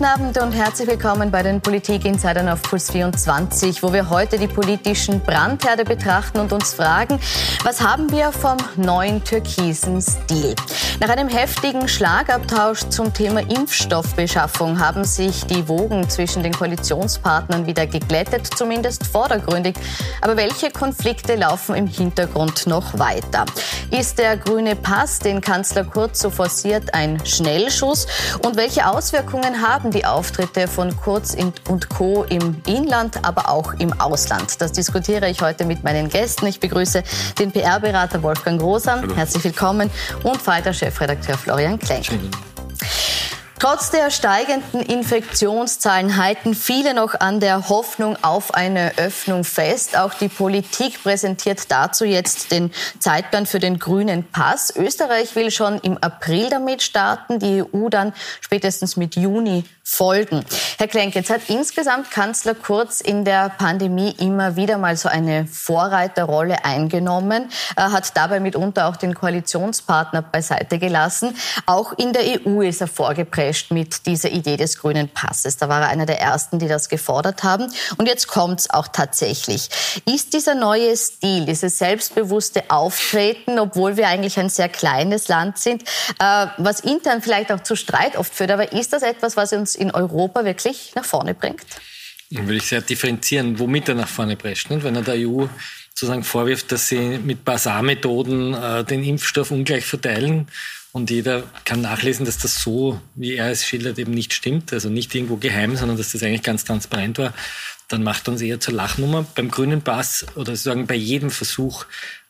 Guten Abend und herzlich willkommen bei den Politik-Insidern auf Puls24, wo wir heute die politischen Brandherde betrachten und uns fragen, was haben wir vom neuen türkisen Stil? Nach einem heftigen Schlagabtausch zum Thema Impfstoffbeschaffung haben sich die Wogen zwischen den Koalitionspartnern wieder geglättet, zumindest vordergründig. Aber welche Konflikte laufen im Hintergrund noch weiter? Ist der grüne Pass, den Kanzler Kurz so forciert, ein Schnellschuss? Und welche Auswirkungen haben die Auftritte von Kurz und Co. im Inland, aber auch im Ausland? Das diskutiere ich heute mit meinen Gästen. Ich begrüße den PR-Berater Wolfgang Grosam. Hallo. Herzlich willkommen. Und Falter-Chefredakteur Florian Klenk. Schön. Trotz der steigenden Infektionszahlen halten viele noch an der Hoffnung auf eine Öffnung fest. Auch die Politik präsentiert dazu jetzt den Zeitplan für den grünen Pass. Österreich will schon im April damit starten, die EU dann spätestens mit Juni folgen. Herr Klenk, jetzt hat insgesamt Kanzler Kurz in der Pandemie immer wieder mal so eine Vorreiterrolle eingenommen, hat dabei mitunter auch den Koalitionspartner beiseite gelassen. Auch in der EU ist er vorgeprescht mit dieser Idee des grünen Passes. Da war er einer der Ersten, die das gefordert haben. Und jetzt kommt es auch tatsächlich. Ist dieser neue Stil, dieses selbstbewusste Auftreten, obwohl wir eigentlich ein sehr kleines Land sind, was intern vielleicht auch zu Streit oft führt, aber ist das etwas, was uns in Europa wirklich nach vorne bringt? Dann würde ich sehr differenzieren, womit er nach vorne prescht. Wenn er der EU sozusagen vorwirft, dass sie mit Basarmethoden den Impfstoff ungleich verteilen, und jeder kann nachlesen, dass das so, wie er es schildert, eben nicht stimmt. Also nicht irgendwo geheim, sondern dass das eigentlich ganz transparent war. Dann macht er uns eher zur Lachnummer. Beim grünen Pass oder sozusagen bei jedem Versuch,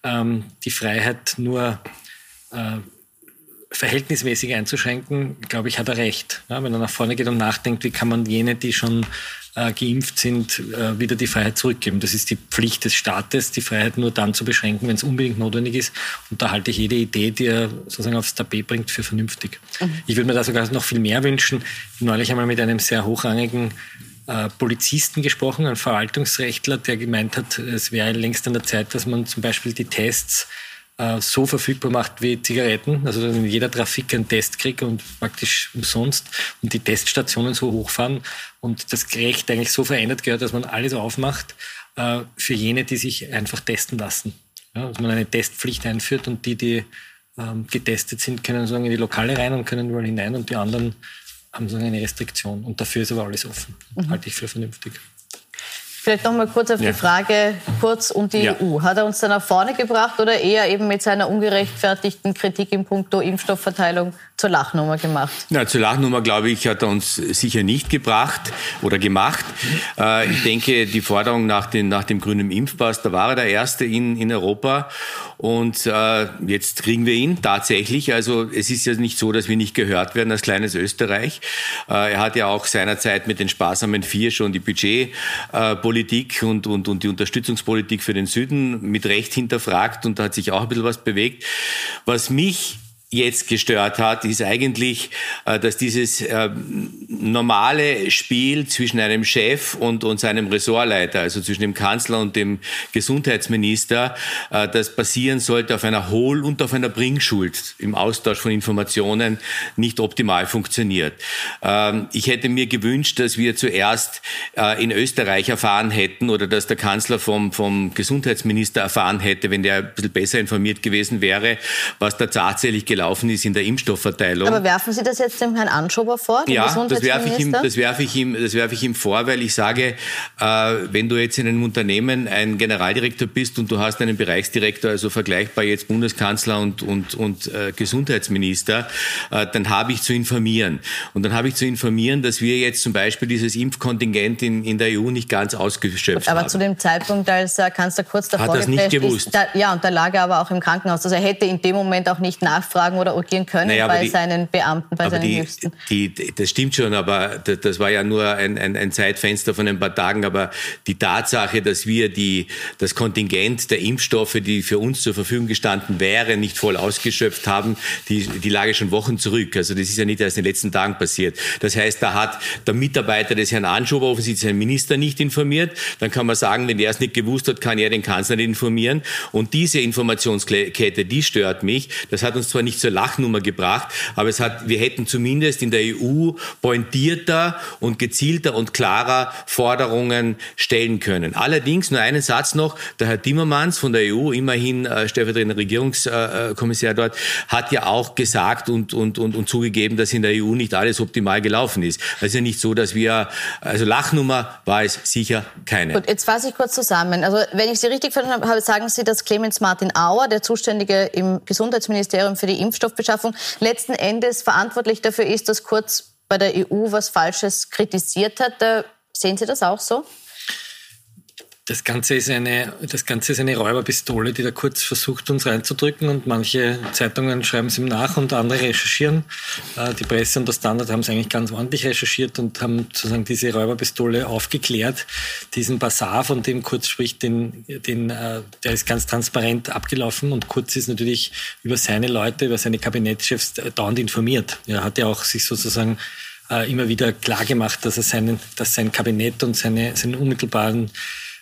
die Freiheit nur verhältnismäßig einzuschränken, glaube ich, hat er recht. Ja, wenn er nach vorne geht und nachdenkt, wie kann man jene, die schon geimpft sind, wieder die Freiheit zurückgeben. Das ist die Pflicht des Staates, die Freiheit nur dann zu beschränken, wenn es unbedingt notwendig ist. Und da halte ich jede Idee, die er sozusagen aufs Tapet bringt, für vernünftig. Mhm. Ich würde mir da sogar noch viel mehr wünschen. Ich habe neulich einmal mit einem sehr hochrangigen Polizisten gesprochen, einem Verwaltungsrechtler, der gemeint hat, es wäre längst an der Zeit, dass man zum Beispiel die Tests so verfügbar macht wie Zigaretten, also dass jeder Trafik einen Test kriegt und praktisch umsonst und die Teststationen so hochfahren und das Recht eigentlich so verändert gehört, dass man alles aufmacht für jene, die sich einfach testen lassen. Ja, dass man eine Testpflicht einführt und die getestet sind, können sozusagen in die Lokale rein und können überall hinein und die anderen haben sozusagen eine Restriktion und dafür ist aber alles offen. Mhm. Halte ich für vernünftig. Vielleicht noch mal kurz auf die Frage Kurz und die EU. Hat er uns dann nach vorne gebracht oder eher eben mit seiner ungerechtfertigten Kritik in puncto Impfstoffverteilung zur Lachnummer gemacht? Na, zur Lachnummer, glaube ich, hat er uns sicher nicht gebracht oder gemacht. Ich denke, die Forderung nach dem grünen Impfpass, da war er der Erste in Europa. Und jetzt kriegen wir ihn tatsächlich. Also es ist ja nicht so, dass wir nicht gehört werden als kleines Österreich. Er hat ja auch seinerzeit mit den sparsamen 4 schon die Budgetpolitik und die Unterstützungspolitik für den Süden mit Recht hinterfragt und da hat sich auch ein bisschen was bewegt. Was mich jetzt gestört hat, ist eigentlich, dass dieses normale Spiel zwischen einem Chef und seinem Ressortleiter, also zwischen dem Kanzler und dem Gesundheitsminister, das basieren sollte auf einer Hohl- und auf einer Bringschuld im Austausch von Informationen, nicht optimal funktioniert. Ich hätte mir gewünscht, dass wir zuerst in Österreich erfahren hätten oder dass der Kanzler vom Gesundheitsminister erfahren hätte, wenn der ein bisschen besser informiert gewesen wäre, was da tatsächlich gelaufen ist in der Impfstoffverteilung. Aber werfen Sie das jetzt dem Herrn Anschober vor? Ja, das werfe ich ihm vor, weil ich sage, wenn du jetzt in einem Unternehmen ein Generaldirektor bist und du hast einen Bereichsdirektor, also vergleichbar jetzt Bundeskanzler und Gesundheitsminister, dann habe ich zu informieren. Und dann habe ich zu informieren, dass wir jetzt zum Beispiel dieses Impfkontingent in der EU nicht ganz ausgeschöpft haben. Aber zu dem Zeitpunkt, als Kanzler Kurz davor hat das nicht gewusst. Und da lag er aber auch im Krankenhaus. Also er hätte in dem Moment auch nicht nachfragen oder urgieren können bei seinen Beamten, bei seinen Höchsten. Das stimmt schon, aber das war ja nur ein Zeitfenster von ein paar Tagen. Aber die Tatsache, dass wir das Kontingent der Impfstoffe, die für uns zur Verfügung gestanden wären, nicht voll ausgeschöpft haben, die lag schon Wochen zurück. Also das ist ja nicht erst in den letzten Tagen passiert. Das heißt, da hat der Mitarbeiter des Herrn Anschober offensichtlich seinen Minister nicht informiert. Dann kann man sagen, wenn er es nicht gewusst hat, kann er den Kanzler nicht informieren. Und diese Informationskette, die stört mich. Das hat uns zwar nicht nicht zur Lachnummer gebracht, aber wir hätten zumindest in der EU pointierter und gezielter und klarer Forderungen stellen können. Allerdings, nur einen Satz noch, der Herr Timmermans von der EU, immerhin stellvertretender Regierungskommissär dort, hat ja auch gesagt und zugegeben, dass in der EU nicht alles optimal gelaufen ist. Also nicht so, dass also Lachnummer war es sicher keine. Gut, jetzt fasse ich kurz zusammen. Also wenn ich Sie richtig verstanden habe, sagen Sie, dass Clemens Martin Auer, der Zuständige im Gesundheitsministerium für die Impfstoffbeschaffung, letzten Endes verantwortlich dafür ist, dass Kurz bei der EU was Falsches kritisiert hat. Sehen Sie das auch so? Das Ganze ist eine Räuberpistole, die der Kurz versucht, uns reinzudrücken, und manche Zeitungen schreiben es ihm nach und andere recherchieren. Die Presse und der Standard haben es eigentlich ganz ordentlich recherchiert und haben sozusagen diese Räuberpistole aufgeklärt. Diesen Basar, von dem Kurz spricht, der ist ganz transparent abgelaufen, und Kurz ist natürlich über seine Leute, über seine Kabinettschefs dauernd informiert. Er hat ja auch sich sozusagen immer wieder klar gemacht, dass sein Kabinett und seine unmittelbaren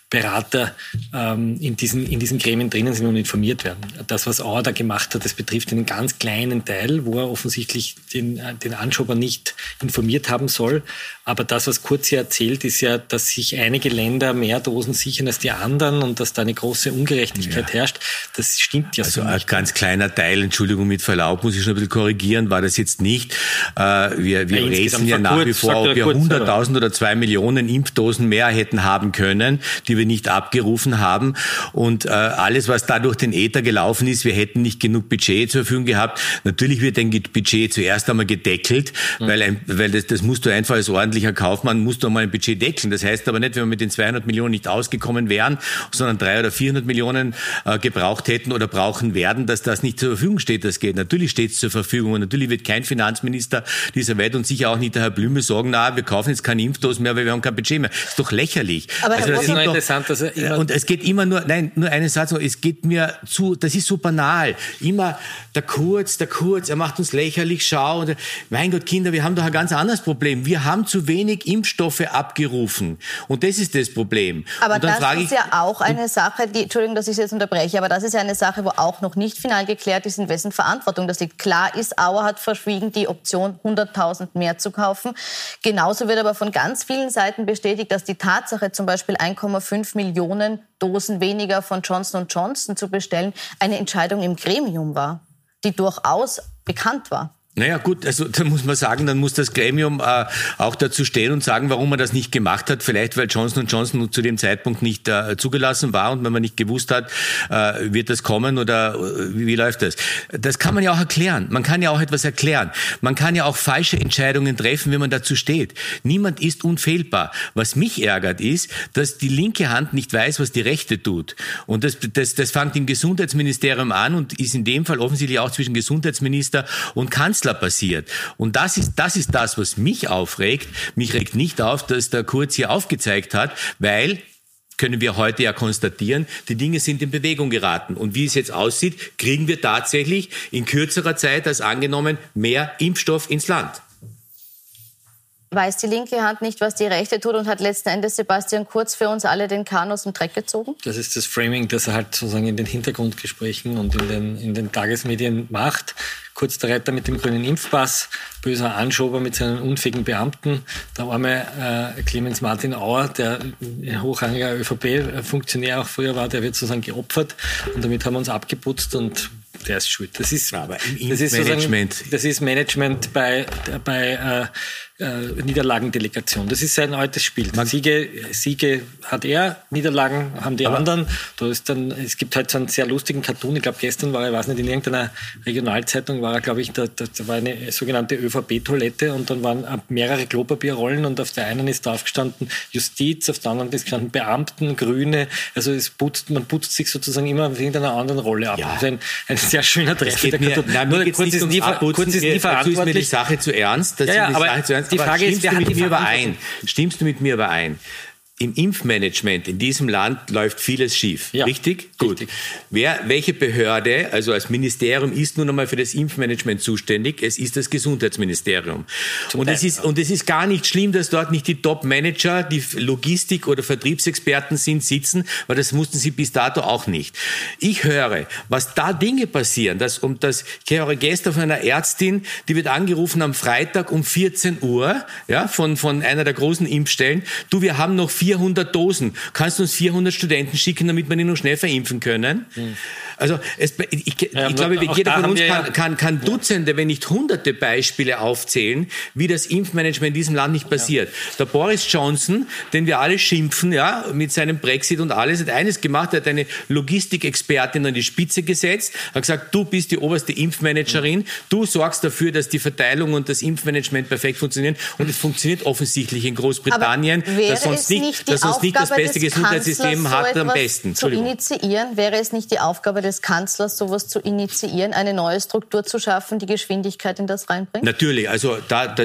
Berater in diesen Gremien drinnen sind und informiert werden. Das, was Auer da gemacht hat, das betrifft einen ganz kleinen Teil, wo er offensichtlich den Anschober nicht informiert haben soll. Aber das, was Kurz hier erzählt, ist ja, dass sich einige Länder mehr Dosen sichern als die anderen und dass da eine große Ungerechtigkeit herrscht. Das stimmt ja also so nicht. Ein ganz kleiner Teil, Entschuldigung, mit Verlaub, muss ich schon ein bisschen korrigieren, war das jetzt nicht. Wir reden ja nach wie vor, ob wir 100.000 oder 2 Millionen Impfdosen mehr hätten haben können, die wir nicht abgerufen haben. Und alles, was da durch den Äther gelaufen ist, wir hätten nicht genug Budget zur Verfügung gehabt. Natürlich wird ein Budget zuerst einmal gedeckelt, weil das musst du einfach als ordentlich Kaufmann, musst du mal ein Budget deckeln. Das heißt aber nicht, wenn wir mit den 200 Millionen nicht ausgekommen wären, sondern 300 oder 400 Millionen gebraucht hätten oder brauchen werden, dass das nicht zur Verfügung steht. Das geht. Natürlich steht es zur Verfügung, und natürlich wird kein Finanzminister dieser Welt und sicher auch nicht der Herr Blümel sagen, na, wir kaufen jetzt keine Impfdosen mehr, weil wir haben kein Budget mehr. Das ist doch lächerlich. Aber also, das ist interessant, dass er immer... Und es geht immer nur einen Satz, es geht mir zu, das ist so banal. Immer der Kurz, er macht uns lächerlich, schau. Und, mein Gott, Kinder, wir haben doch ein ganz anderes Problem. Wir haben zu wenig Impfstoffe abgerufen. Und das ist das Problem. Aber das ist ja auch eine Sache, Entschuldigung, dass ich jetzt unterbreche, aber das ist ja eine Sache, wo auch noch nicht final geklärt ist, in wessen Verantwortung das liegt. Klar ist, Auer hat verschwiegen, die Option 100.000 mehr zu kaufen. Genauso wird aber von ganz vielen Seiten bestätigt, dass die Tatsache, zum Beispiel 1,5 Millionen Dosen weniger von Johnson & Johnson zu bestellen, eine Entscheidung im Gremium war, die durchaus bekannt war. Naja gut, also da muss man sagen, dann muss das Gremium auch dazu stehen und sagen, warum man das nicht gemacht hat. Vielleicht, weil Johnson & Johnson zu dem Zeitpunkt nicht zugelassen war, und wenn man nicht gewusst hat, wird das kommen oder wie läuft das? Das kann man ja auch erklären. Man kann ja auch etwas erklären. Man kann ja auch falsche Entscheidungen treffen, wenn man dazu steht. Niemand ist unfehlbar. Was mich ärgert ist, dass die linke Hand nicht weiß, was die rechte tut. Und das fängt im Gesundheitsministerium an und ist in dem Fall offensichtlich auch zwischen Gesundheitsminister und Kanzler passiert. Und das ist das, was mich aufregt. Mich regt nicht auf, dass der Kurz hier aufgezeigt hat, weil, können wir heute ja konstatieren, die Dinge sind in Bewegung geraten. Und wie es jetzt aussieht, kriegen wir tatsächlich in kürzerer Zeit als angenommen mehr Impfstoff ins Land. Weiß die linke Hand nicht, was die rechte tut, und hat letzten Endes Sebastian Kurz für uns alle den Kahn aus dem Dreck gezogen? Das ist das Framing, das er halt sozusagen in den Hintergrundgesprächen und in den Tagesmedien macht. Kurz der Retter mit dem grünen Impfpass, böser Anschober mit seinen unfähigen Beamten, der arme Clemens Martin Auer, der hochrangiger ÖVP-Funktionär auch früher war, der wird sozusagen geopfert, und damit haben wir uns abgeputzt, und der ist schuld. Das ist Management bei Niederlagendelegation. Das ist ein altes Spiel. Siege hat er, Niederlagen haben die anderen. Es gibt halt so einen sehr lustigen Cartoon. Ich glaube, gestern war er, weiß nicht, in irgendeiner Regionalzeitung war er, glaube ich, da war eine sogenannte ÖVP-Toilette, und dann waren mehrere Klopapierrollen, und auf der einen ist draufgestanden Justiz, auf der anderen ist gestanden Beamten, Grüne. Also man putzt sich sozusagen immer in irgendeiner anderen Rolle ab. Ja. Also ein sehr schöner Treffer. Kurz ist nie verantwortlich. Ist mir die Sache zu ernst. Die Frage ist, stimmst du mit mir überein? Im Impfmanagement in diesem Land läuft vieles schief, ja, richtig? Gut. Richtig. Welche Behörde, also als Ministerium, ist nun einmal für das Impfmanagement zuständig? Es ist das Gesundheitsministerium. Und es ist gar nicht schlimm, dass dort nicht die Top-Manager, die Logistik- oder Vertriebsexperten sitzen, weil das mussten sie bis dato auch nicht. Ich höre, was da Dinge passieren. Ich höre gestern von einer Ärztin, die wird angerufen am Freitag um 14 Uhr, ja, von einer der großen Impfstellen. Du, wir haben noch 400 Dosen. Kannst du uns 400 Studenten schicken, damit wir die noch schnell verimpfen können? Mhm. Also ich glaube, jeder von uns kann Dutzende, wenn nicht Hunderte Beispiele aufzählen, wie das Impfmanagement in diesem Land nicht passiert. Ja. Der Boris Johnson, den wir alle schimpfen, ja, mit seinem Brexit und alles, hat eines gemacht, er hat eine Logistikexpertin an die Spitze gesetzt, hat gesagt, du bist die oberste Impfmanagerin, du sorgst dafür, dass die Verteilung und das Impfmanagement perfekt funktionieren, und es funktioniert offensichtlich in Großbritannien, dass sonst nicht das beste Gesundheitssystem hat, am besten. Wäre es nicht die Aufgabe des Kanzlers, sowas zu initiieren, eine neue Struktur zu schaffen, die Geschwindigkeit in das reinbringt? Natürlich, also da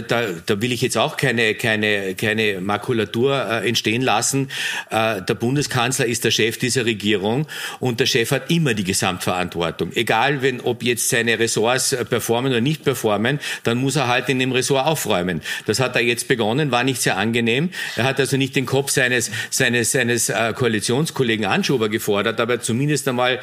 will ich jetzt auch keine Makulatur entstehen lassen. Der Bundeskanzler ist der Chef dieser Regierung und der Chef hat immer die Gesamtverantwortung. Egal, ob jetzt seine Ressorts performen oder nicht performen, dann muss er halt in dem Ressort aufräumen. Das hat er jetzt begonnen, war nicht sehr angenehm. Er hat also nicht den Kopf seines Koalitionskollegen Anschober gefordert, aber zumindest einmal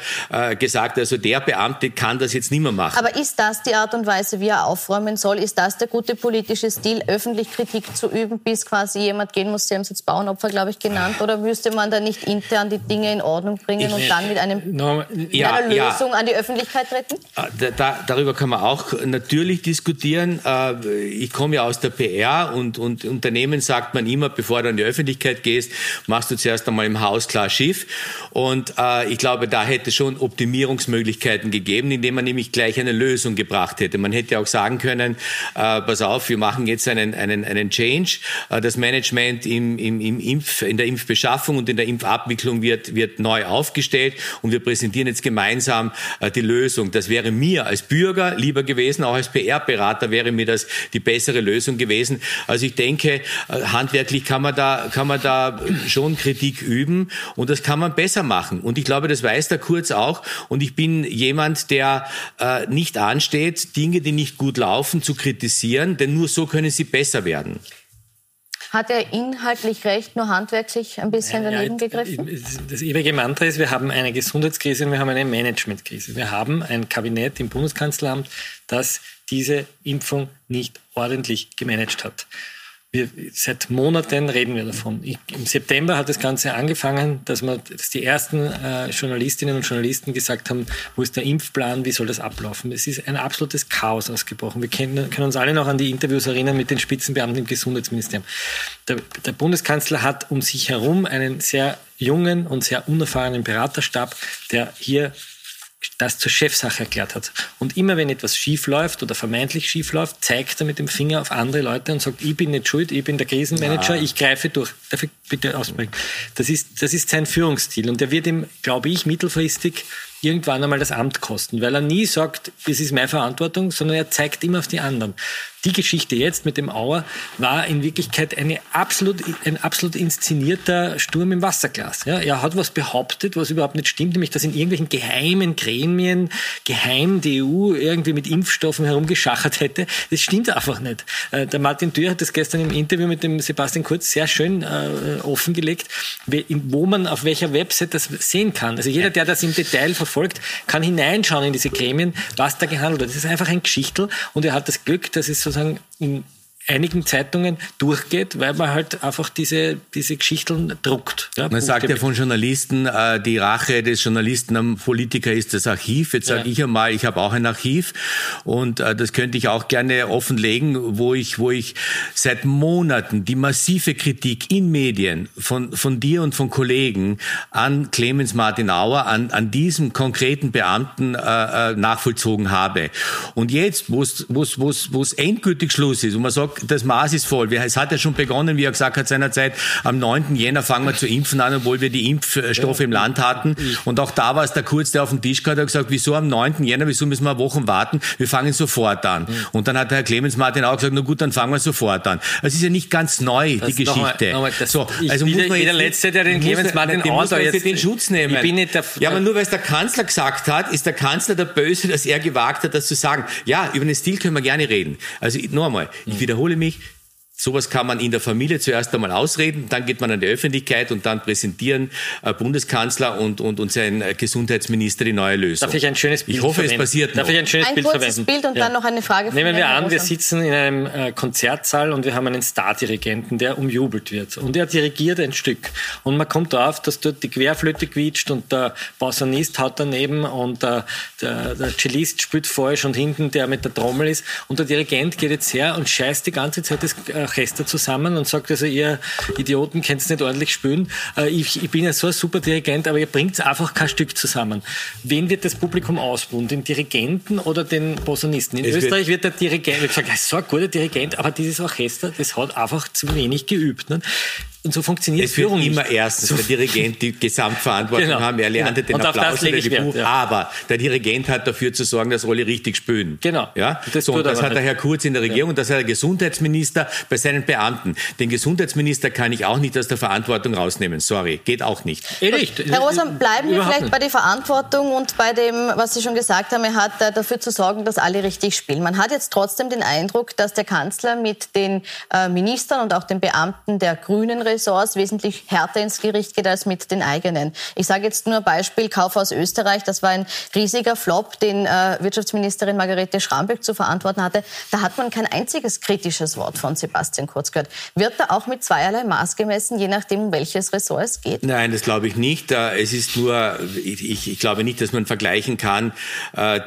gesagt, also der Beamte kann das jetzt nicht mehr machen. Aber ist das die Art und Weise, wie er aufräumen soll? Ist das der gute politische Stil, öffentlich Kritik zu üben, bis quasi jemand gehen muss? Sie haben es jetzt Bauernopfer, glaube ich, genannt. Oder müsste man da nicht intern die Dinge in Ordnung bringen und dann mit einer Lösung an die Öffentlichkeit treten? Darüber kann man auch natürlich diskutieren. Ich komme ja aus der PR und Unternehmen sagt man immer, bevor du an die Öffentlichkeit gehst, machst du zuerst einmal im Haus klar Schiff. Und ich glaube, da hätte schon Optimierungsmöglichkeiten gegeben, indem man nämlich gleich eine Lösung gebracht hätte. Man hätte auch sagen können, pass auf, wir machen jetzt einen Change. Das Management in der Impfbeschaffung und in der Impfabwicklung wird neu aufgestellt und wir präsentieren jetzt gemeinsam die Lösung. Das wäre mir als Bürger lieber gewesen, auch als PR-Berater wäre mir das die bessere Lösung gewesen. Also ich denke, handwerklich kann man da schon Kritik üben und das kann man besser machen. Und ich glaube, das weiß der Kurz auch. Und ich bin jemand, der nicht ansteht, Dinge, die nicht gut laufen, zu kritisieren, denn nur so können sie besser werden. Hat er inhaltlich recht, nur handwerklich ein bisschen daneben gegriffen? Das ewige Mantra ist, wir haben eine Gesundheitskrise und wir haben eine Managementkrise. Wir haben ein Kabinett im Bundeskanzleramt, das diese Impfung nicht ordentlich gemanagt hat. Seit Monaten reden wir davon. Im September hat das Ganze angefangen, dass die ersten Journalistinnen und Journalisten gesagt haben, wo ist der Impfplan, wie soll das ablaufen? Es ist ein absolutes Chaos ausgebrochen. Wir können uns alle noch an die Interviews erinnern mit den Spitzenbeamten im Gesundheitsministerium. Der Bundeskanzler hat um sich herum einen sehr jungen und sehr unerfahrenen Beraterstab, der hier das zur Chefsache erklärt hat. Und immer wenn etwas schief läuft oder vermeintlich schief läuft, zeigt er mit dem Finger auf andere Leute und sagt, ich bin nicht schuld, ich bin der Krisenmanager, ich greife durch. Darf ich bitte ausbrechen? Das ist sein Führungsstil und der wird ihm, glaube ich, mittelfristig irgendwann einmal das Amt kosten, weil er nie sagt, das ist meine Verantwortung, sondern er zeigt immer auf die anderen. Die Geschichte jetzt mit dem Auer war in Wirklichkeit ein absolut inszenierter Sturm im Wasserglas. Ja, er hat was behauptet, was überhaupt nicht stimmt, nämlich dass in irgendwelchen geheimen Gremien geheim die EU irgendwie mit Impfstoffen herumgeschachert hätte. Das stimmt einfach nicht. Der Martin Dürr hat das gestern im Interview mit dem Sebastian Kurz sehr schön offengelegt, wo man auf welcher Website das sehen kann. Also jeder, der das im Detail verfolgt, kann hineinschauen in diese Gremien, was da gehandelt wird. Das ist einfach ein Geschichtel und er hat das Glück, dass es sozusagen in einigen Zeitungen durchgeht, weil man halt einfach diese Geschichten druckt. Ja, man sagt ja von Journalisten, die Rache des Journalisten am Politiker ist das Archiv. Jetzt sage ich einmal, ich habe auch ein Archiv und das könnte ich auch gerne offenlegen, wo ich seit Monaten die massive Kritik in Medien von dir und von Kollegen an Clemens Martin Auer, an diesem konkreten Beamten nachvollzogen habe. Und jetzt, wo es endgültig Schluss ist und man sagt, das Maß ist voll. Es hat ja schon begonnen, wie er gesagt hat seinerzeit, am 9. Jänner fangen wir zu impfen an, obwohl wir die Impfstoffe im Land hatten. Und auch da war es der Kurz, der auf den Tisch gehört, hat gesagt, wieso am 9. Jänner, wieso müssen wir Wochen warten? Wir fangen sofort an. Und dann hat der Herr Clemens Martin Auer gesagt, na gut, dann fangen wir sofort an. Es ist ja nicht ganz neu, die Geschichte. Also muss man der Letzte, der den Clemens Martin Auer jetzt den Schutz nehmen. Ich bin nicht der ja, aber nur weil es der Kanzler gesagt hat, ist der Kanzler der Böse, dass er gewagt hat, das zu sagen. Ja, über den Stil können wir gerne reden. Also noch einmal, ich wiederhole mich, sowas kann man in der Familie zuerst einmal ausreden, dann geht man an die Öffentlichkeit und dann präsentieren Bundeskanzler und sein Gesundheitsminister die neue Lösung. Darf ich ein schönes Bild verwenden? Ich hoffe, es passiert noch. Darf ich ein schönes Bild verwenden? Ein kurzes Bild und dann noch eine Frage. Nehmen wir an, wir sitzen in einem Konzertsaal und wir haben einen Stardirigenten, der umjubelt wird. Und er dirigiert ein Stück. Und man kommt darauf, dass dort die Querflöte quietscht und der Posaunist haut daneben und der Cellist spielt falsch und hinten der mit der Trommel ist. Und der Dirigent geht jetzt her und scheißt die ganze Zeit das Orchester zusammen und sagt, also ihr Idioten könnt es nicht ordentlich spielen. Ich bin ja so ein super Dirigent, aber ihr bringt einfach kein Stück zusammen. Wen wird das Publikum ausbuhen? Den Dirigenten oder den Posaunisten? In Österreich wird der Dirigent, ich sage, so ein guter Dirigent, aber dieses Orchester, das hat einfach zu wenig geübt. Ne? Und so funktioniert es Führung immer nicht. Erstens der Dirigent die Gesamtverantwortung genau. haben, er lernte den Applaus oder die Buch, aber der Dirigent hat dafür zu sorgen, dass alle richtig spielen. Genau. Ja? Das, so, und das hat der Herr Kurz in der Regierung und das hat der Gesundheitsminister bei seinen Beamten. Den Gesundheitsminister kann ich auch nicht aus der Verantwortung rausnehmen, sorry, geht auch nicht. Herr Grosam, bleiben wir vielleicht bei der Verantwortung und bei dem, was Sie schon gesagt haben, er hat dafür zu sorgen, dass alle richtig spielen. Man hat jetzt trotzdem den Eindruck, dass der Kanzler mit den Ministern und auch den Beamten der grünen Ressorts wesentlich härter ins Gericht geht als mit den eigenen. Ich sage jetzt nur Beispiel Kaufhaus Österreich, das war ein riesiger Flop, den Wirtschaftsministerin Margarete Schramböck zu verantworten hatte. Da hat man kein einziges kritisches Wort von Sebastian Kurz gehört. Wird da auch mit zweierlei Maß gemessen, je nachdem, um welches Ressort es geht? Nein, das glaube ich nicht. Es ist nur, ich glaube nicht, dass man vergleichen kann,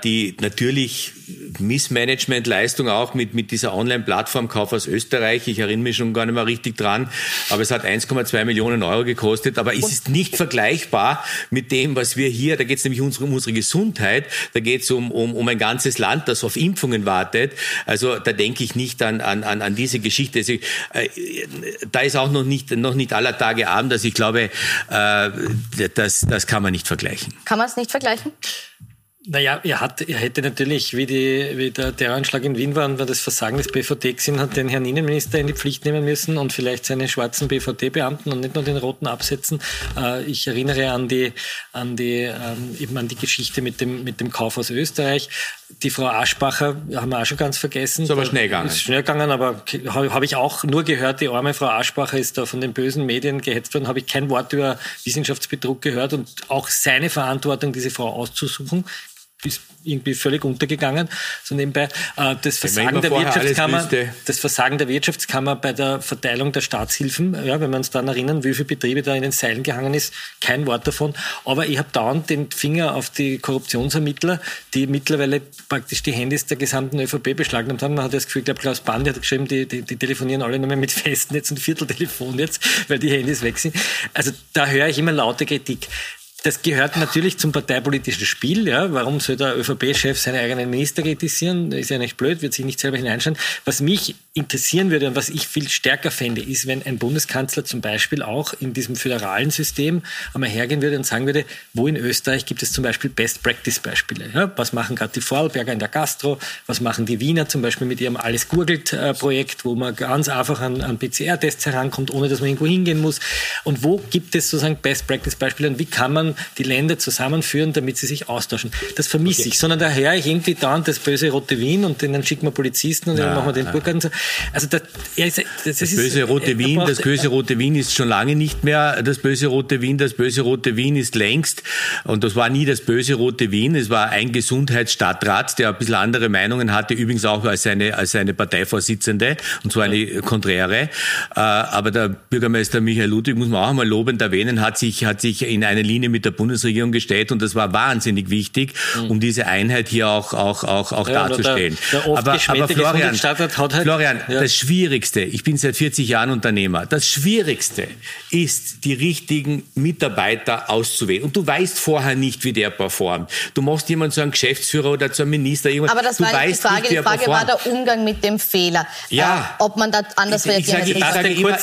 die natürlich Missmanagementleistung auch mit dieser Online-Plattform Kaufhaus Österreich. Ich erinnere mich schon gar nicht mehr richtig dran, aber es hat 1,2 Millionen Euro gekostet, aber es ist nicht vergleichbar mit dem, was wir hier, da geht es nämlich um unsere Gesundheit, da geht es um ein ganzes Land, das auf Impfungen wartet, also da denke ich nicht an diese Geschichte. Also, da ist auch noch nicht aller Tage Abend, also ich glaube, das kann man nicht vergleichen. Kann man es nicht vergleichen? Naja, er hätte natürlich, wie der Terroranschlag in Wien war und das Versagen des BVT gesehen hat, den Herrn Innenminister in die Pflicht nehmen müssen und vielleicht seine schwarzen BVT-Beamten und nicht nur den roten absetzen. Ich erinnere an die Geschichte mit dem Kaufhaus Österreich. Die Frau Aschbacher haben wir auch schon ganz vergessen. Ist aber schnell gegangen. Ist schnell gegangen, aber habe ich auch nur gehört, die arme Frau Aschbacher ist da von den bösen Medien gehetzt worden, habe ich kein Wort über Wissenschaftsbetrug gehört und auch seine Verantwortung, diese Frau auszusuchen, ist irgendwie völlig untergegangen. So nebenbei, das Versagen der Wirtschaftskammer bei der Verteilung der Staatshilfen, ja, wenn wir uns daran erinnern, wie viele Betriebe da in den Seilen gehangen ist, kein Wort davon. Aber ich habe dauernd den Finger auf die Korruptionsermittler, die mittlerweile praktisch die Handys der gesamten ÖVP beschlagnahmt haben. Man hat das Gefühl, ich glaube, Klaus Band hat geschrieben, die telefonieren alle nur mehr mit Festnetz und Vierteltelefonnetz, weil die Handys weg sind. Also da höre ich immer laute Kritik. Das gehört natürlich zum parteipolitischen Spiel. Ja. Warum soll der ÖVP-Chef seine eigenen Minister kritisieren? Ist ja nicht blöd, wird sich nicht selber hineinschauen. Was mich interessieren würde und was ich viel stärker fände, ist, wenn ein Bundeskanzler zum Beispiel auch in diesem föderalen System einmal hergehen würde und sagen würde, wo in Österreich gibt es zum Beispiel Best-Practice-Beispiele? Ja, was machen gerade die Vorarlberger in der Gastro? Was machen die Wiener zum Beispiel mit ihrem Alles-Gurgelt-Projekt, wo man ganz einfach an PCR-Tests herankommt, ohne dass man irgendwo hingehen muss? Und wo gibt es sozusagen Best-Practice-Beispiele und wie kann man die Länder zusammenführen, damit sie sich austauschen? Das vermisse ich, sondern da höre ich irgendwie dann das böse rote Wien und dann schicken wir Polizisten und dann machen wir den Burger und so. Also das böse rote Wien ist schon lange nicht mehr das böse rote Wien ist längst, und das war nie das böse rote Wien, es war ein Gesundheitsstadtrat, der ein bisschen andere Meinungen hatte, übrigens auch als seine Parteivorsitzende, und zwar eine konträre, aber der Bürgermeister Michael Ludwig, muss man auch einmal lobend erwähnen, hat sich in eine Linie mit mit der Bundesregierung gestellt und das war wahnsinnig wichtig, um diese Einheit hier auch ja, darzustellen. Der aber Florian, das Schwierigste, ich bin seit 40 Jahren Unternehmer, das Schwierigste ist, die richtigen Mitarbeiter auszuwählen. Und du weißt vorher nicht, wie der performt. Du machst jemanden zu einem Geschäftsführer oder zu einem Minister. Aber das war nicht die Frage. Die Frage war der Umgang mit dem Fehler. Ja. Ob man da anders reagiert.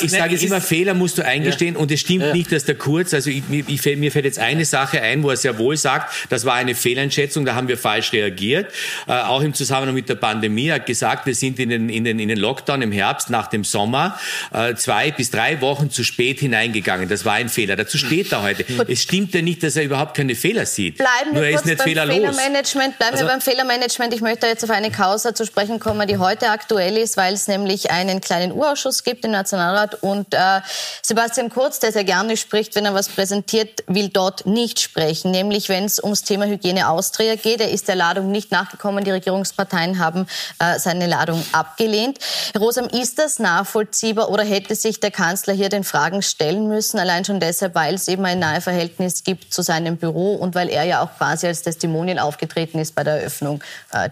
Ich sage immer, Fehler musst du eingestehen. Ja. Und es stimmt nicht, dass der Kurz, also mir fällt jetzt eine Sache ein, wo er sehr wohl sagt, das war eine Fehleinschätzung, da haben wir falsch reagiert. Auch im Zusammenhang mit der Pandemie. Er hat gesagt, wir sind in den Lockdown im Herbst nach dem Sommer 2 bis 3 Wochen zu spät hineingegangen. Das war ein Fehler. Dazu steht er heute. Gut. Es stimmt ja nicht, dass er überhaupt keine Fehler sieht. Nur er ist nicht fehlerlos. Bleiben wir beim Fehlermanagement. Ich möchte jetzt auf eine Causa zu sprechen kommen, die heute aktuell ist, weil es nämlich einen kleinen Urausschuss gibt im Nationalrat und Sebastian Kurz, der sehr gerne spricht, wenn er was präsentiert, will dort nicht sprechen. Nämlich, wenn es ums Thema Hygiene Austria geht. Er ist der Ladung nicht nachgekommen. Die Regierungsparteien haben seine Ladung abgelehnt. Herr Grosam, ist das nachvollziehbar oder hätte sich der Kanzler hier den Fragen stellen müssen? Allein schon deshalb, weil es eben ein nahe Verhältnis gibt zu seinem Büro und weil er ja auch quasi als Testimonial aufgetreten ist bei der Eröffnung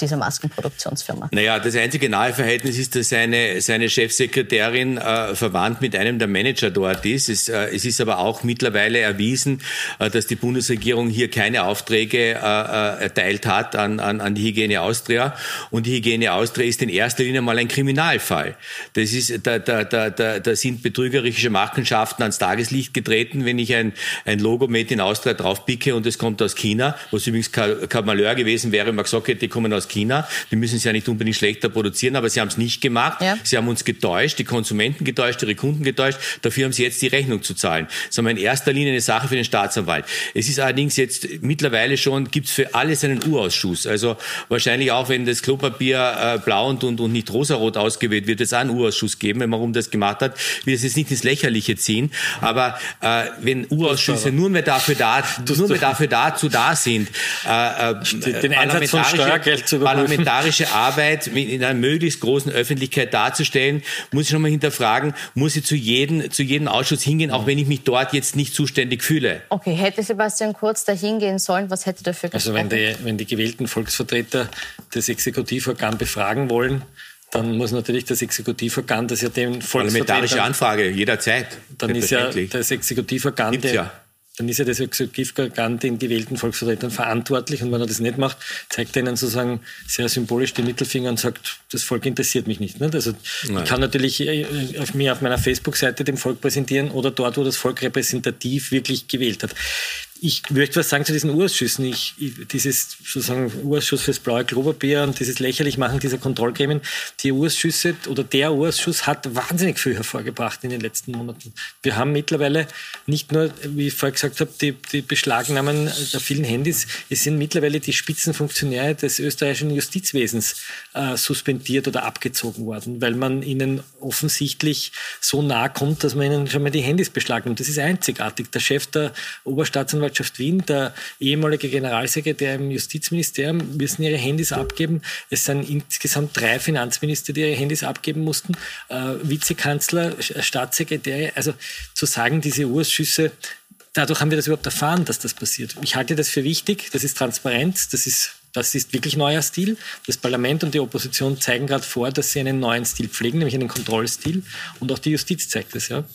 dieser Maskenproduktionsfirma. Naja, das einzige nahe Verhältnis ist, dass seine Chefsekretärin verwandt mit einem der Manager dort ist. Es ist aber auch mittlerweile erwiesen, dass die Bundesregierung hier keine Aufträge erteilt hat an die Hygiene Austria. Und die Hygiene Austria ist in erster Linie mal ein Kriminalfall. Das ist, da sind betrügerische Machenschaften ans Tageslicht getreten. Wenn ich ein Logo Made in Austria draufpicke und es kommt aus China, was übrigens kein Malheur gewesen wäre, wenn man gesagt hätte, die kommen aus China, die müssen es ja nicht unbedingt schlechter produzieren, aber sie haben es nicht gemacht. Ja. Sie haben uns getäuscht, die Konsumenten getäuscht, ihre Kunden getäuscht, dafür haben sie jetzt die Rechnung zu zahlen. Das ist aber in erster Linie eine Sache für den Staatsanwalt. Es ist allerdings jetzt mittlerweile schon, gibt es für alles einen Urausschuss. Also wahrscheinlich auch, wenn das Klopapier blau und nicht rosarot ausgewählt wird, wird es auch einen Urausschuss geben, wenn man rum das gemacht hat. Wir das jetzt nicht ins Lächerliche ziehen, aber wenn Urausschüsse nur mehr dafür da sind, den Einsatz von Steuergeld zu überprüfen, parlamentarische Arbeit in einer möglichst großen Öffentlichkeit darzustellen, muss ich nochmal hinterfragen, muss ich zu jedem Ausschuss hingehen, auch wenn ich mich dort jetzt nicht zuständig fühle. Okay, hätte Sebastian Kurz da hingehen sollen, was hätte dafür gesprochen? Also wenn die gewählten Volksvertreter das Exekutivorgan befragen wollen, dann muss natürlich das Exekutivorgan, das ja dem Volksvertreter... Parlamentarische Anfrage, jederzeit. Dann ist ja das Exekutivorgan... Dann ist ja das Exekutivorgan den gewählten Volksvertretern verantwortlich. Und wenn er das nicht macht, zeigt er ihnen sozusagen sehr symbolisch den Mittelfinger und sagt, das Volk interessiert mich nicht. Also ich kann natürlich mir auf meiner Facebook-Seite dem Volk präsentieren oder dort, wo das Volk repräsentativ wirklich gewählt hat. Ich möchte was sagen zu diesen Urschüssen. Dieses sozusagen Urschuss fürs blaue Klopapier und dieses Lächerlichmachen dieser Kontrollgremien. Die Urschüsse oder der Urschuss hat wahnsinnig viel hervorgebracht in den letzten Monaten. Wir haben mittlerweile nicht nur, wie ich vorher gesagt habe, die Beschlagnahmen der vielen Handys. Es sind mittlerweile die Spitzenfunktionäre des österreichischen Justizwesens suspendiert oder abgezogen worden, weil man ihnen offensichtlich so nah kommt, dass man ihnen schon mal die Handys beschlagnahmt. Das ist einzigartig. Der Chef der Oberstaatsanwaltschaft Wien, der ehemalige Generalsekretär im Justizministerium, müssen ihre Handys abgeben. Es sind insgesamt 3 Finanzminister, die ihre Handys abgeben mussten, Vizekanzler, Staatssekretäre. Also zu sagen, diese Urschüsse, dadurch haben wir das überhaupt erfahren, dass das passiert. Ich halte das für wichtig, das ist Transparenz, das ist wirklich neuer Stil. Das Parlament und die Opposition zeigen gerade vor, dass sie einen neuen Stil pflegen, nämlich einen Kontrollstil. Und auch die Justiz zeigt das. Ja.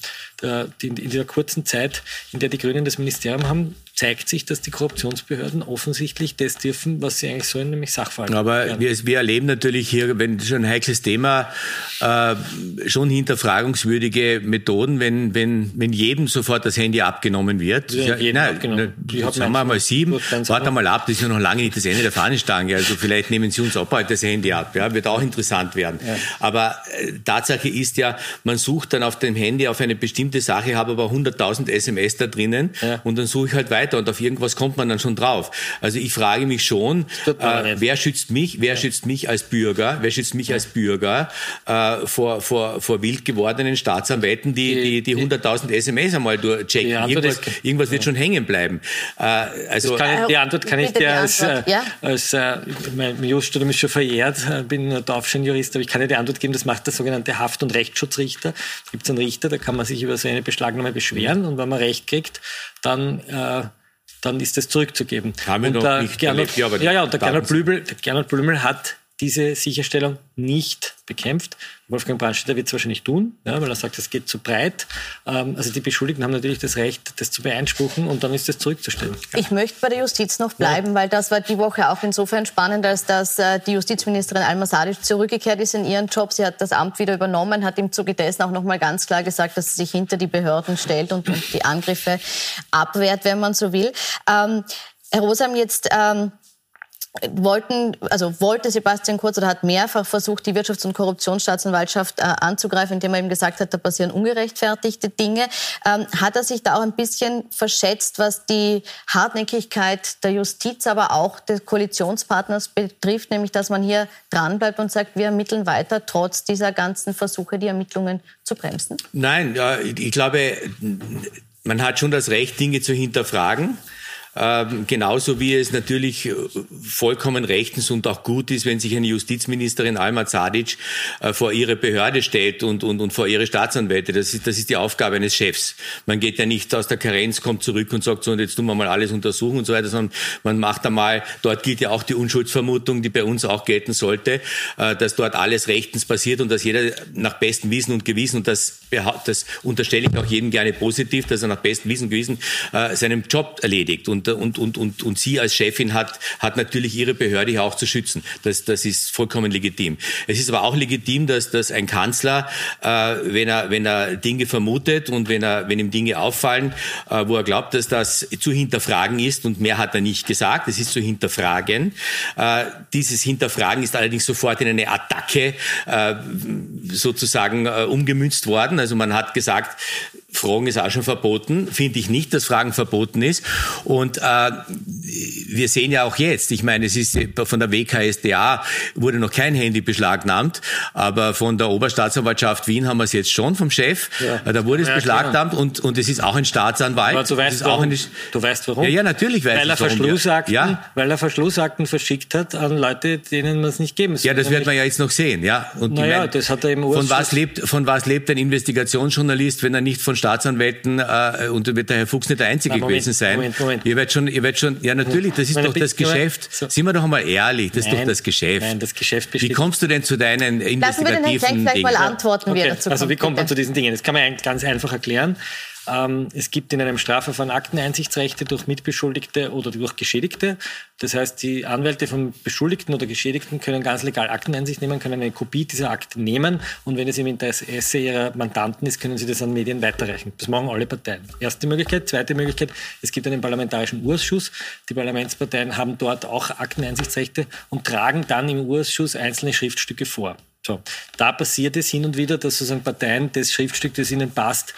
In der kurzen Zeit, in der die Grünen das Ministerium haben, zeigt sich, dass die Korruptionsbehörden offensichtlich das dürfen, was sie eigentlich sollen, nämlich Sachverhalte. Aber wir erleben natürlich hier, wenn schon ein heikles Thema, schon hinterfragungswürdige Methoden, wenn jedem sofort das Handy abgenommen wird. Ja, nein, abgenommen. Sagen wir mal 7, warte mal ab, das ist ja noch lange nicht das Ende der Fahnenstange. Also vielleicht nehmen Sie uns auch bald das Handy ab. Ja, wird auch interessant werden. Ja. Aber Tatsache ist ja, man sucht dann auf dem Handy auf eine bestimmte Sache, habe aber 100.000 SMS da drinnen und dann suche ich halt weiter. Und auf irgendwas kommt man dann schon drauf. Also ich frage mich schon, wer schützt mich? Wer schützt mich als Bürger? Wer schützt mich als Bürger vor wild gewordenen Staatsanwälten, die 100.000 SMS einmal durchchecken? Irgendwas wird schon hängen bleiben. Die Antwort kann ich dir als Jurastudent ist schon verjährt, bin nur Dorfscheinjurist, aber ich kann dir die Antwort geben, das macht der sogenannte Haft- und Rechtsschutzrichter. Da gibt es einen Richter, da kann man sich über so eine Beschlagnahme beschweren und wenn man Recht kriegt, dann dann ist das zurückzugeben. Haben wir und noch nicht Gernot, erlebt, ja, ja, und der Gernot Blümel hat diese Sicherstellung nicht bekämpft. Wolfgang Brandstetter wird es wahrscheinlich tun, ja, weil er sagt, das geht zu breit. Also die Beschuldigten haben natürlich das Recht, das zu beeinspruchen und dann ist das zurückzustellen. Ja. Ich möchte bei der Justiz noch bleiben, ja, weil das war die Woche auch insofern spannend, als dass die Justizministerin Alma Zadić zurückgekehrt ist in ihren Job. Sie hat das Amt wieder übernommen, hat im Zuge dessen auch nochmal ganz klar gesagt, dass sie sich hinter die Behörden stellt und die Angriffe abwehrt, wenn man so will. Herr Grosam, jetzt... wollte Sebastian Kurz oder hat mehrfach versucht, die Wirtschafts- und Korruptionsstaatsanwaltschaft anzugreifen, indem er eben gesagt hat, da passieren ungerechtfertigte Dinge. Hat er sich da auch ein bisschen verschätzt, was die Hartnäckigkeit der Justiz, aber auch des Koalitionspartners betrifft, nämlich dass man hier dranbleibt und sagt, wir ermitteln weiter, trotz dieser ganzen Versuche, die Ermittlungen zu bremsen? Nein, ich glaube, man hat schon das Recht, Dinge zu hinterfragen. Genauso wie es natürlich vollkommen rechtens und auch gut ist, wenn sich eine Justizministerin Alma Zadić vor ihre Behörde stellt und vor ihre Staatsanwälte. Das ist die Aufgabe eines Chefs. Man geht ja nicht aus der Karenz, kommt zurück und sagt so, und jetzt tun wir mal alles untersuchen und so weiter, sondern man macht einmal, dort gilt ja auch die Unschuldsvermutung, die bei uns auch gelten sollte, dass dort alles rechtens passiert und dass jeder nach bestem Wissen und Gewissen, und das unterstelle ich auch jedem gerne positiv, dass er nach bestem Wissen und Gewissen seinen Job erledigt. Und sie als Chefin hat natürlich ihre Behörde auch zu schützen. Das ist vollkommen legitim. Es ist aber auch legitim, dass ein Kanzler, wenn er Dinge vermutet und wenn ihm Dinge auffallen, wo er glaubt, dass das zu hinterfragen ist, und mehr hat er nicht gesagt, es ist zu hinterfragen. Dieses Hinterfragen ist allerdings sofort in eine Attacke sozusagen umgemünzt worden. Also man hat gesagt, Fragen ist auch schon verboten. Finde ich nicht, dass Fragen verboten ist. Und wir sehen ja auch jetzt, ich meine, es ist von der WKStA wurde noch kein Handy beschlagnahmt, aber von der Oberstaatsanwaltschaft Wien haben wir es jetzt schon vom Chef. Ja. Da wurde es beschlagnahmt, und es ist auch ein Staatsanwalt. Aber du weißt warum? Ja, natürlich weiß ich warum. Weil er Verschlussakten verschickt hat an Leute, denen man es nicht geben soll. Ja, das wird man ja jetzt noch sehen. Ja. Und das hat er im Ursprung. Von was lebt ein Investigationsjournalist, wenn er nicht von Staatsanwälten, und da wird der Herr Fuchs nicht der Einzige gewesen sein. Moment. Ihr werdet schon, ja natürlich, das ist doch das Geschäft. So. Sind wir doch einmal ehrlich, das ist doch das Geschäft. Nein, das Geschäft besteht. Wie kommst du denn zu deinen investigativen Dingen? Lassen wir den Herrn Klenk gleich mal antworten, okay, wie er dazu kommt. Also wie kommt man zu diesen Dingen? Das kann man ganz einfach erklären. Es gibt in einem Strafverfahren Akteneinsichtsrechte durch Mitbeschuldigte oder durch Geschädigte. Das heißt, die Anwälte von Beschuldigten oder Geschädigten können ganz legal Akteneinsicht nehmen, können eine Kopie dieser Akten nehmen, und wenn es im Interesse ihrer Mandanten ist, können sie das an Medien weiterreichen. Das machen alle Parteien. Erste Möglichkeit. Zweite Möglichkeit, es gibt einen parlamentarischen Ausschuss. Die Parlamentsparteien haben dort auch Akteneinsichtsrechte und tragen dann im Ausschuss einzelne Schriftstücke vor. So, da passiert es hin und wieder, dass sozusagen Parteien das Schriftstück, das ihnen passt,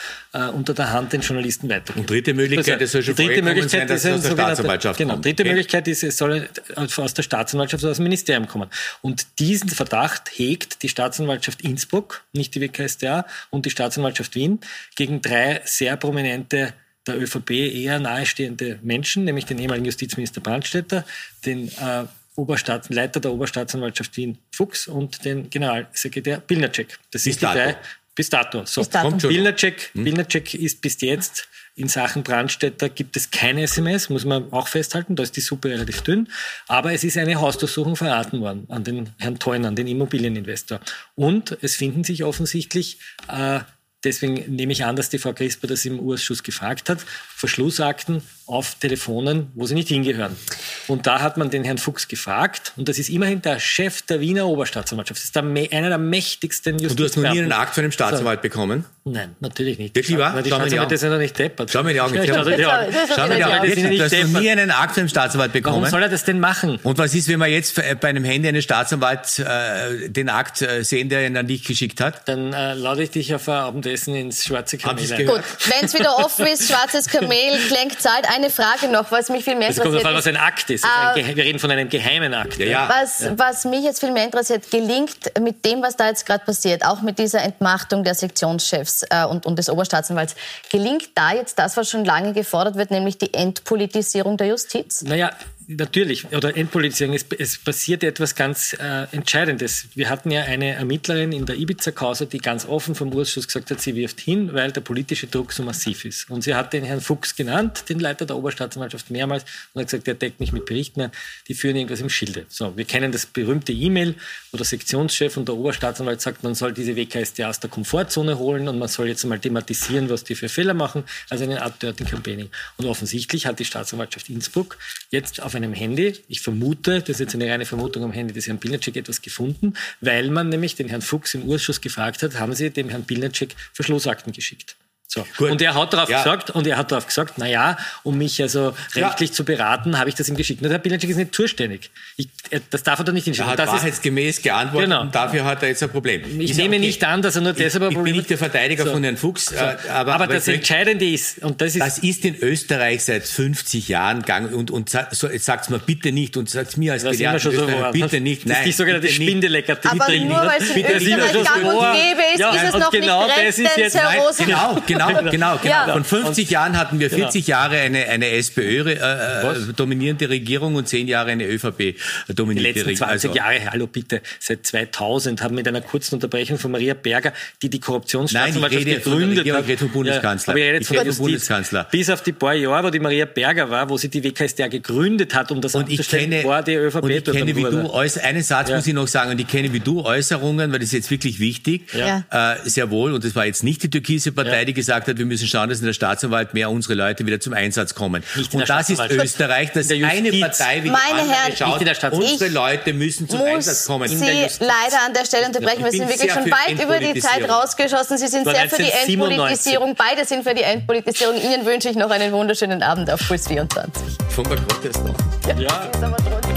unter der Hand den Journalisten weitergeben. Und dritte Möglichkeit, das soll schon vorgekommen sein, dass es aus der Staatsanwaltschaft kommt. Genau, dritte Möglichkeit ist, es soll aus der Staatsanwaltschaft oder aus dem Ministerium kommen. Und diesen Verdacht hegt die Staatsanwaltschaft Innsbruck, nicht die WKStA, und die Staatsanwaltschaft Wien gegen 3 sehr prominente, der ÖVP eher nahestehende Menschen, nämlich den ehemaligen Justizminister Brandstetter, den Leiter der Oberstaatsanwaltschaft Wien Fuchs und den Generalsekretär Pilnacek. Das sind die 3 bis dato. So, Pilnacek ist bis jetzt in Sachen Brandstetter, gibt es kein SMS, muss man auch festhalten, da ist die Suppe relativ dünn, aber es ist eine Hausdurchsuchung verraten worden an den Herrn Teuner, an den Immobilieninvestor. Und es finden sich offensichtlich, deswegen nehme ich an, dass die Frau Krisper das im Ausschuss gefragt hat, Verschlussakten auf Telefonen, wo sie nicht hingehören. Und da hat man den Herrn Fuchs gefragt, und das ist immerhin der Chef der Wiener Oberstaatsanwaltschaft. Das ist einer der mächtigsten Justizbeamten. Und du hast noch nie einen Akt von einem Staatsanwalt bekommen? Nein, natürlich nicht. Wirklich wahr? Die Staatsanwälte sind ja nicht deppert. Schau mir die Augen. Du hast noch nie einen Akt von einem Staatsanwalt bekommen. Warum soll er das denn machen? Und was ist, wenn wir jetzt bei einem Handy eines Staatsanwalts den Akt sehen, der ihn an dich geschickt hat? Dann lade ich dich auf ein Abendessen ins Schwarze Kamel ein. Gut, wenn es wieder offen ist, Schwarzes Kamel, Klenk zahlt. Eine Frage noch, was mich viel mehr interessiert. Also was ein Akt ist. Wir reden von einem geheimen Akt. Ja. Was mich jetzt viel mehr interessiert, gelingt mit dem, was da jetzt gerade passiert, auch mit dieser Entmachtung der Sektionschefs und des Oberstaatsanwalts, gelingt da jetzt das, was schon lange gefordert wird, nämlich die Entpolitisierung der Justiz? Naja, natürlich, oder Entpolitisierung, es passiert etwas ganz Entscheidendes. Wir hatten ja eine Ermittlerin in der Ibiza-Causa, die ganz offen vom Ausschuss gesagt hat, sie wirft hin, weil der politische Druck so massiv ist. Und sie hat den Herrn Fuchs genannt, den Leiter der Oberstaatsanwaltschaft, mehrmals und hat gesagt, der deckt mich mit Berichten an, die führen irgendwas im Schilde. So, wir kennen das berühmte E-Mail, wo der Sektionschef und der Oberstaatsanwalt sagt, man soll diese WKStA aus der Komfortzone holen und man soll jetzt mal thematisieren, was die für Fehler machen, also eine Art Dirty Campaigning. Und offensichtlich hat die Staatsanwaltschaft Innsbruck jetzt auf einem Handy, ich vermute, das ist jetzt eine reine Vermutung, am Handy des Herrn Pilnacek etwas gefunden, weil man nämlich den Herrn Fuchs im Ausschuss gefragt hat, haben Sie dem Herrn Pilnacek Verschlussakten geschickt? So. Und er hat darauf gesagt, naja, um mich also rechtlich zu beraten, habe ich das ihm geschickt. Nur der Pilnacek ist nicht zuständig. Das darf er doch nicht entscheiden. Er hat das wahrheitsgemäß geantwortet und dafür hat er jetzt ein Problem. Ich nehme nicht an, dass er nur deshalb ein Problem hat. Ich bin nicht der Verteidiger von Herrn Fuchs. Aber das Entscheidende ist, und das ist in Österreich seit 50 Jahren gang und so, jetzt sagt es mir bitte nicht und sagt es mir als Gelehrter bitte nicht. Nein, das ist die sogenannte Spindeleckertin. Aber nur weil es in Österreich gang und gäbe ist, ist es noch nicht recht, denn Genau. Von 50 Jahren hatten wir 40 Jahre eine SPÖ-dominierende Regierung und 10 Jahre eine ÖVP-dominierte Regierung. Die letzten 20 Jahre, hallo bitte, seit 2000 haben mit einer kurzen Unterbrechung von Maria Berger, die die Korruptionsstaatsanwaltschaft gegründet hat. Ich rede vom Bundeskanzler. Bis auf die paar Jahre, wo die Maria Berger war, wo sie die WKStA gegründet hat, um das abzustellen, war die ÖVP. Und ich kenne wie du einen Satz muss ich noch sagen, und ich kenne wie du Äußerungen, weil das ist jetzt wirklich wichtig, sehr wohl, und das war jetzt nicht die türkise Partei, die gesagt hat, wir müssen schauen, dass in der Staatsanwaltschaft mehr unsere Leute wieder zum Einsatz kommen. Und das ist Österreich, dass eine Partei wie die andere schaut, unsere Leute müssen zum Einsatz kommen. Ich muss Sie leider an der Stelle unterbrechen, wir sind wirklich schon bald über die Zeit rausgeschossen. Sie sind sehr für die Entpolitisierung, beide sind für die Entpolitisierung. Ihnen wünsche ich noch einen wunderschönen Abend auf Puls24. Von der Gottes noch. Ja, ist aber trotzdem.